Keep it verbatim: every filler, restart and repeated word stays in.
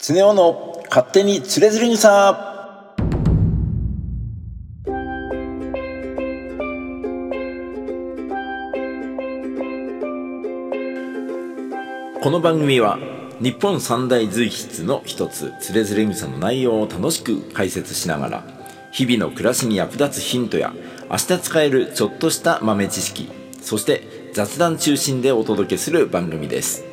つねおの勝手につれづれ草。この番組は日本三大随筆の一つつれづれ草の内容を楽しく解説しながら、日々の暮らしに役立つヒントや明日使えるちょっとした豆知識、そして雑談中心でお届けする番組です。